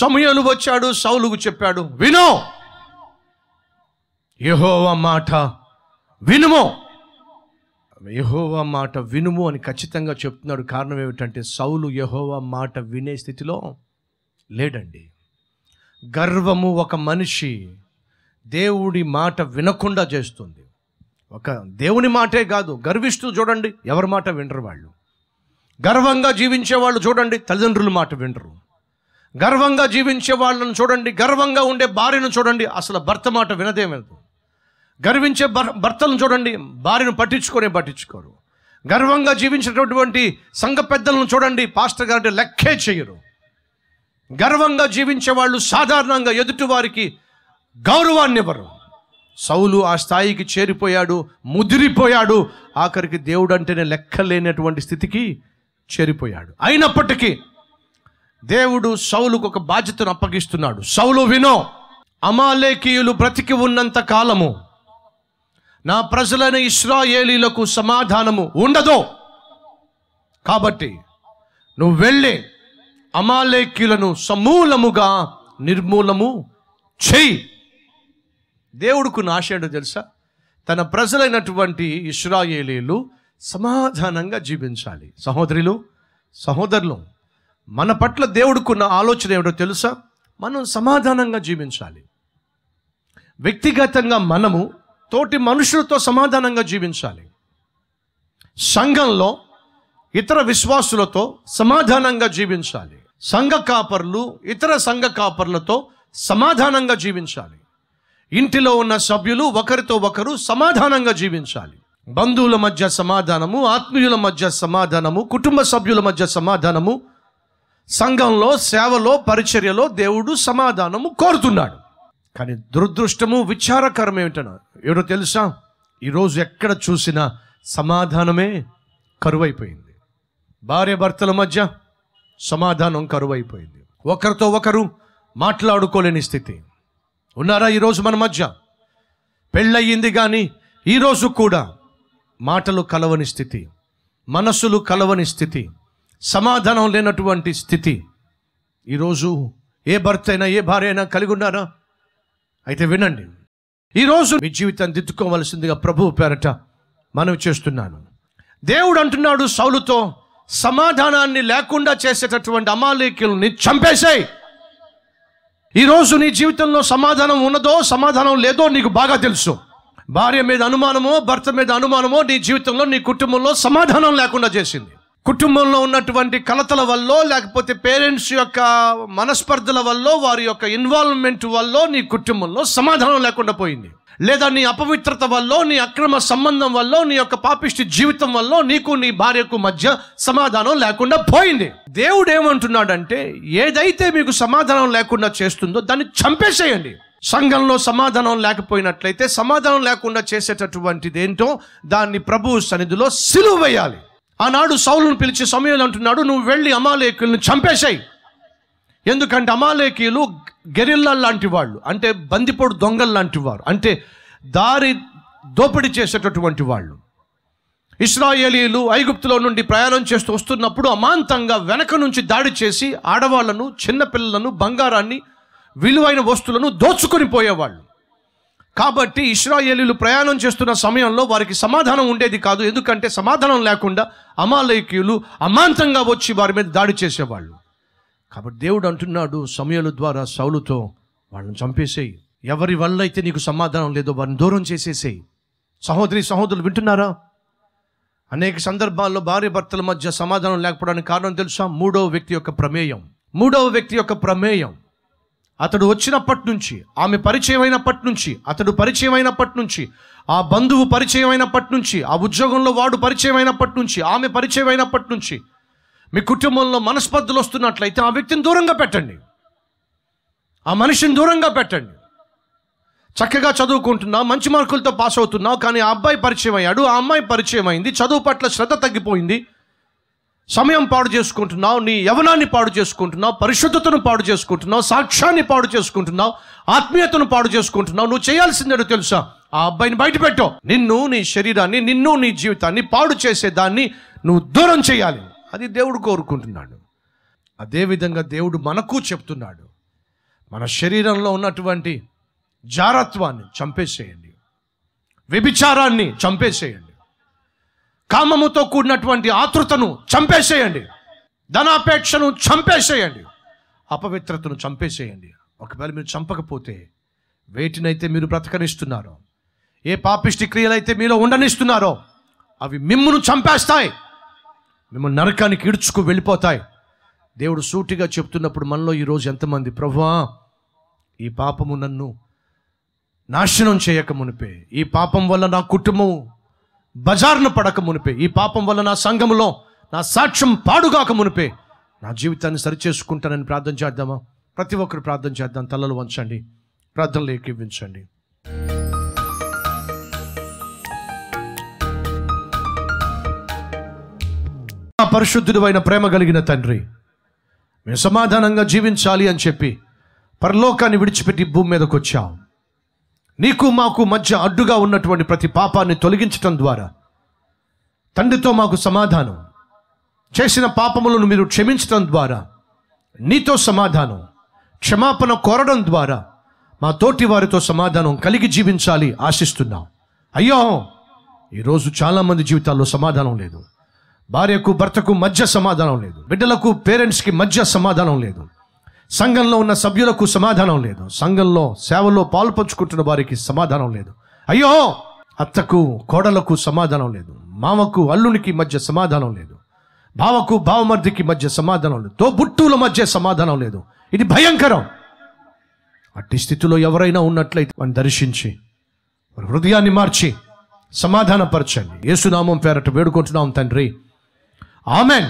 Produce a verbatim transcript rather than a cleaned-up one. సమూయేలు వచ్చాడు, సౌలుకు చెప్పాడు, విను యెహోవా మాట వినుము, యెహోవా మాట వినుము అని ఖచ్చితంగా చెప్తున్నాడు. కారణం ఏమిటంటే సౌలు యెహోవా మాట వినే స్థితిలో లేడండి. గర్వము ఒక మనిషి దేవుడి మాట వినకుండా చేస్తుంది. ఒక దేవుని మాటే కాదు, గర్విస్తూ చూడండి ఎవరి మాట వినరు వాళ్ళు. గర్వంగా జీవించే వాళ్ళు చూడండి తల్లిదండ్రుల మాట వినరు. గర్వంగా జీవించే వాళ్ళను చూడండి, గర్వంగా ఉండే భార్యను చూడండి, అసలు భర్త మాట వినదేమదు. గర్వించే భర్ భర్తలను చూడండి, భార్యను పట్టించుకోనే పట్టించుకోరు. గర్వంగా జీవించేటటువంటి సంఘ పెద్దలను చూడండి, పాస్టర్ గారి లెక్కే చేయరు. గర్వంగా జీవించే వాళ్ళు సాధారణంగా ఎదుటి వారికి గౌరవాన్ని ఇవ్వరు. సౌలు ఆ స్థాయికి చేరిపోయాడు, ముదిరిపోయాడు. ఆఖరికి దేవుడు అంటేనే లెక్కలేనటువంటి స్థితికి చేరిపోయాడు. అయినప్పటికీ దేవుడు సౌలుకు ఒక బాధ్యతను అప్పగిస్తున్నాడు. సౌలు వినో, అమాలేకీయులు బ్రతికి ఉన్నంత కాలము నా ప్రజలైన ఇశ్రాయేలీలకు సమాధానము ఉండదు. కాబట్టి నువ్వు వెళ్ళి అమాలేకీయులను సమూలముగా నిర్మూలము చెయ్యి. దేవుడుకున్న ఆశ ఏంటో తెలుసా? తన ప్రజలైనటువంటి ఇశ్రాయేలీలు సమాధానంగా జీవించాలి. సహోదరులు సహోదరులు మన పట్ల దేవుడుకున్న ఆలోచన ఏమిటో తెలుసా? మనం సమాధానంగా జీవించాలి. వ్యక్తిగతంగా మనము తోటి మనుషులతో సమాధానంగా జీవించాలి. సంఘంలో ఇతర విశ్వాసులతో సమాధానంగా జీవించాలి. సంఘ కాపర్లు ఇతర సంఘ కాపర్లతో సమాధానంగా జీవించాలి. ఇంటిలో ఉన్న సభ్యులు ఒకరితో ఒకరు సమాధానంగా జీవించాలి. బంధువుల మధ్య సమాధానము, ఆత్మీయుల మధ్య సమాధానము, కుటుంబ సభ్యుల మధ్య సమాధానము, సంఘంలో సేవలో పరిచర్యలో దేవుడు సమాధానము కోరుతున్నాడు. కానీ దురదృష్టము విచారకరం ఏమిటనో ఏదో తెలుసా? ఈరోజు ఎక్కడ చూసినా సమాధానమే కరువైపోయింది. భార్య భర్తల మధ్య సమాధానం కరువైపోయింది. ఒకరితో ఒకరు మాట్లాడుకోలేని స్థితి. ఉన్నారా ఈరోజు మన మధ్య? పెళ్ళయింది కానీ ఈరోజు కూడా మాటలు కలవని స్థితి, మనసులు కలవని స్థితి, సమాధానం లేనటువంటి స్థితి ఈరోజు ఏ భర్త అయినా ఏ భార్య అయినా కలిగి ఉన్నారా? అయితే వినండి, ఈరోజు మీ జీవితాన్ని దిద్దుకోవలసిందిగా ప్రభువు పేరట మనవి చేస్తున్నాను. దేవుడు అంటున్నాడు సౌలుతో, సమాధానాన్ని లేకుండా చేసేటటువంటి అమాలేకీయుల్ని చంపేశాయి. ఈరోజు నీ జీవితంలో సమాధానం ఉన్నదో సమాధానం లేదో నీకు బాగా తెలుసు. భార్య మీద అనుమానమో భర్త మీద అనుమానమో నీ జీవితంలో నీ కుటుంబంలో సమాధానం లేకుండా చేసింది. కుటుంబంలో ఉన్నటువంటి కలతల వల్ల, లేకపోతే పేరెంట్స్ యొక్క మనస్పర్ధల వల్ల, వారి యొక్క ఇన్వాల్వ్మెంట్ వల్ల నీ కుటుంబంలో సమాధానం లేకుండా పోయింది. లేదా నీ అపవిత్రత వల్ల, నీ అక్రమ సంబంధం వల్ల, నీ యొక్క పాపిష్టి జీవితం వల్ల నీకు నీ భార్యకు మధ్య సమాధానం లేకుండా పోయింది. దేవుడు ఏమంటున్నాడంటే, ఏదైతే మీకు సమాధానం లేకుండా చేస్తుందో దాన్ని చంపేసేయండి. సంఘంలో సమాధానం లేకపోయినట్లయితే సమాధానం లేకుండా చేసేటటువంటిది ఏంటో దాన్ని ప్రభువు సన్నిధిలో సిలువ వేయాలి. ఆనాడు సౌలును పిలిచి సమూయేలు అంటున్నాడు, నువ్వు వెళ్ళి అమాలేకీయులను చంపేశాయి. ఎందుకంటే అమాలేకీయులు గెరిల్లా లాంటి వాళ్ళు, అంటే బందిపోడు దొంగలు లాంటి వారు, అంటే దారి దోపిడీ చేసేటటువంటి వాళ్ళు. ఇశ్రాయేలీలు ఐగుప్తులో నుండి ప్రయాణం చేస్తూ వస్తున్నప్పుడు అమాంతంగా వెనక నుంచి దాడి చేసి ఆడవాళ్లను, చిన్నపిల్లలను, బంగారాన్ని, విలువైన వస్తువులను దోచుకొని పోయేవాళ్ళు. కాబట్టి ఇశ్రాయేలీలు ప్రయాణం చేస్తున్న సమయంలో వారికి సమాధానం ఉండేది కాదు. ఎందుకంటే సమాధానం లేకుండా అమాలేకీయులు అమాంతంగా వచ్చి వారి మీద దాడి చేసేవాళ్ళు. కాబట్టి దేవుడు అంటున్నాడు సమూయేలు ద్వారా సౌలుతో, వాళ్ళని చంపేసేయి. ఎవరి వల్ల అయితే నీకు సమాధానం లేదో వారిని దూరం చేసేసేయి. సహోదరి సహోదరులు వింటున్నారా? అనేక సందర్భాల్లో భార్య భర్తల మధ్య సమాధానం లేకపోవడానికి కారణం తెలుసా? మూడవ వ్యక్తి యొక్క ప్రమేయం. మూడవ వ్యక్తి యొక్క ప్రమేయం. అతడు వచ్చినప్పటి నుంచి, ఆమె పరిచయం అయినప్పటి నుంచి, అతడు పరిచయం అయినప్పటి నుంచి, ఆ బంధువు పరిచయం అయినప్పటి నుంచి, ఆ ఉద్యోగంలో వాడు పరిచయం అయినప్పటి నుంచి, ఆమె పరిచయం అయినప్పటి నుంచి, మీ కుటుంబంలో మనస్పర్ధలు వస్తున్నట్లయితే ఆ వ్యక్తిని దూరంగా పెట్టండి, ఆ మనిషిని దూరంగా పెట్టండి. చక్కగా చదువుకుంటున్నా, మంచి మార్కులతో పాస్ అవుతున్నావు, కానీ ఆ అబ్బాయి పరిచయం అయ్యాడు, ఆ అమ్మాయి పరిచయం అయింది, చదువు పట్ల శ్రద్ధ తగ్గిపోయింది, సమయం పాడు చేసుకుంటున్నావు, నీ యవ్వనాన్ని పాడు చేసుకుంటున్నావు, పరిశుద్ధతను పాడు చేసుకుంటున్నావు, సాక్ష్యాన్ని పాడు చేసుకుంటున్నావు, ఆత్మీయతను పాడు చేసుకుంటున్నావు. నువ్వు చేయాల్సిందేదో తెలుసా? ఆ అబ్బాయిని బయటపెట్టు. నిన్ను, నీ శరీరాన్ని, నిన్ను, నీ జీవితాన్ని పాడు చేసేదాన్ని నువ్వు దూరం చేయాలి. అది దేవుడు కోరుకుంటున్నాడు. అదేవిధంగా దేవుడు మనకు చెప్తున్నాడు, మన శరీరంలో ఉన్నటువంటి జారత్వాన్ని చంపేసేయండి, వ్యభిచారాన్ని చంపేసేయండి, కామముతో కూడినటువంటి ఆతృతను చంపేసేయండి, ధనాపేక్షను చంపేసేయండి, అపవిత్రతను చంపేసేయండి. ఒకవేళ మీరు చంపకపోతే వేటినైతే మీరు బ్రతకనిస్తున్నారో, ఏ పాపిష్టి క్రియలైతే మీలో ఉండనిస్తున్నారో అవి మిమ్మును చంపేస్తాయి, మిమ్మల్ని నరకానికి ఈడ్చుకు వెళ్ళిపోతాయి. దేవుడు సూటిగా చెప్తున్నప్పుడు మనలో ఈరోజు ఎంతమంది ప్రభువా ఈ పాపము నన్ను నాశనం చేయక మునిపే, ఈ పాపం వల్ల నా కుటుంబం బజారును పడక మునిపే, ఈ పాపం వల్ల నా సంఘంలో నా సాక్ష్యం పాడుగాక మునిపే నా జీవితాన్ని సరిచేసుకుంటానని ప్రార్థన చేద్దామా? ప్రతి ఒక్కరు ప్రార్థన చేద్దాం. తలలు వంచండి, ప్రార్థనలు ఏకీవించండి. పరిశుద్ధుడైన ప్రేమ కలిగిన తండ్రి, మేము సమాధానంగా జీవించాలి అని చెప్పి పరలోకాన్ని విడిచిపెట్టి భూమి మీదకు వచ్చాం. నీకు మాకు మధ్య అడ్డుగా ఉన్నటువంటి ప్రతి పాపాన్ని తొలగించటం ద్వారా తండ్రితో మాకు సమాధానం, చేసిన పాపములను మీరు క్షమించటం ద్వారా నీతో సమాధానం, క్షమాపణ కోరడం ద్వారా మా తోటి వారితో సమాధానం కలిగి జీవించాలి ఆశిస్తున్నాం. అయ్యో ఈరోజు చాలామంది జీవితాల్లో సమాధానం లేదు, భార్యకు భర్తకు మధ్య సమాధానం లేదు, బిడ్డలకు పేరెంట్స్కి మధ్య సమాధానం లేదు, సంఘంలో ఉన్న సభ్యులకు సమాధానం లేదు, సంఘంలో సేవలో పాల్పంచుకుంటున్న వారికి సమాధానం లేదు, అయ్యో అత్తకు కోడలకు సమాధానం లేదు, మామకు అల్లునికి మధ్య సమాధానం లేదు, బావకు బావమర్దికి మధ్య సమాధానం లేదు, తోబుట్టువుల మధ్య సమాధానం లేదు. ఇది భయంకరం. అట్టి స్థితిలో ఎవరైనా ఉన్నట్లయితే వారిని దర్శించి వారి హృదయాన్ని మార్చి సమాధానపరచండి. యేసునామం పేరట వేడుకుంటున్నాం తండ్రి, ఆమెన్.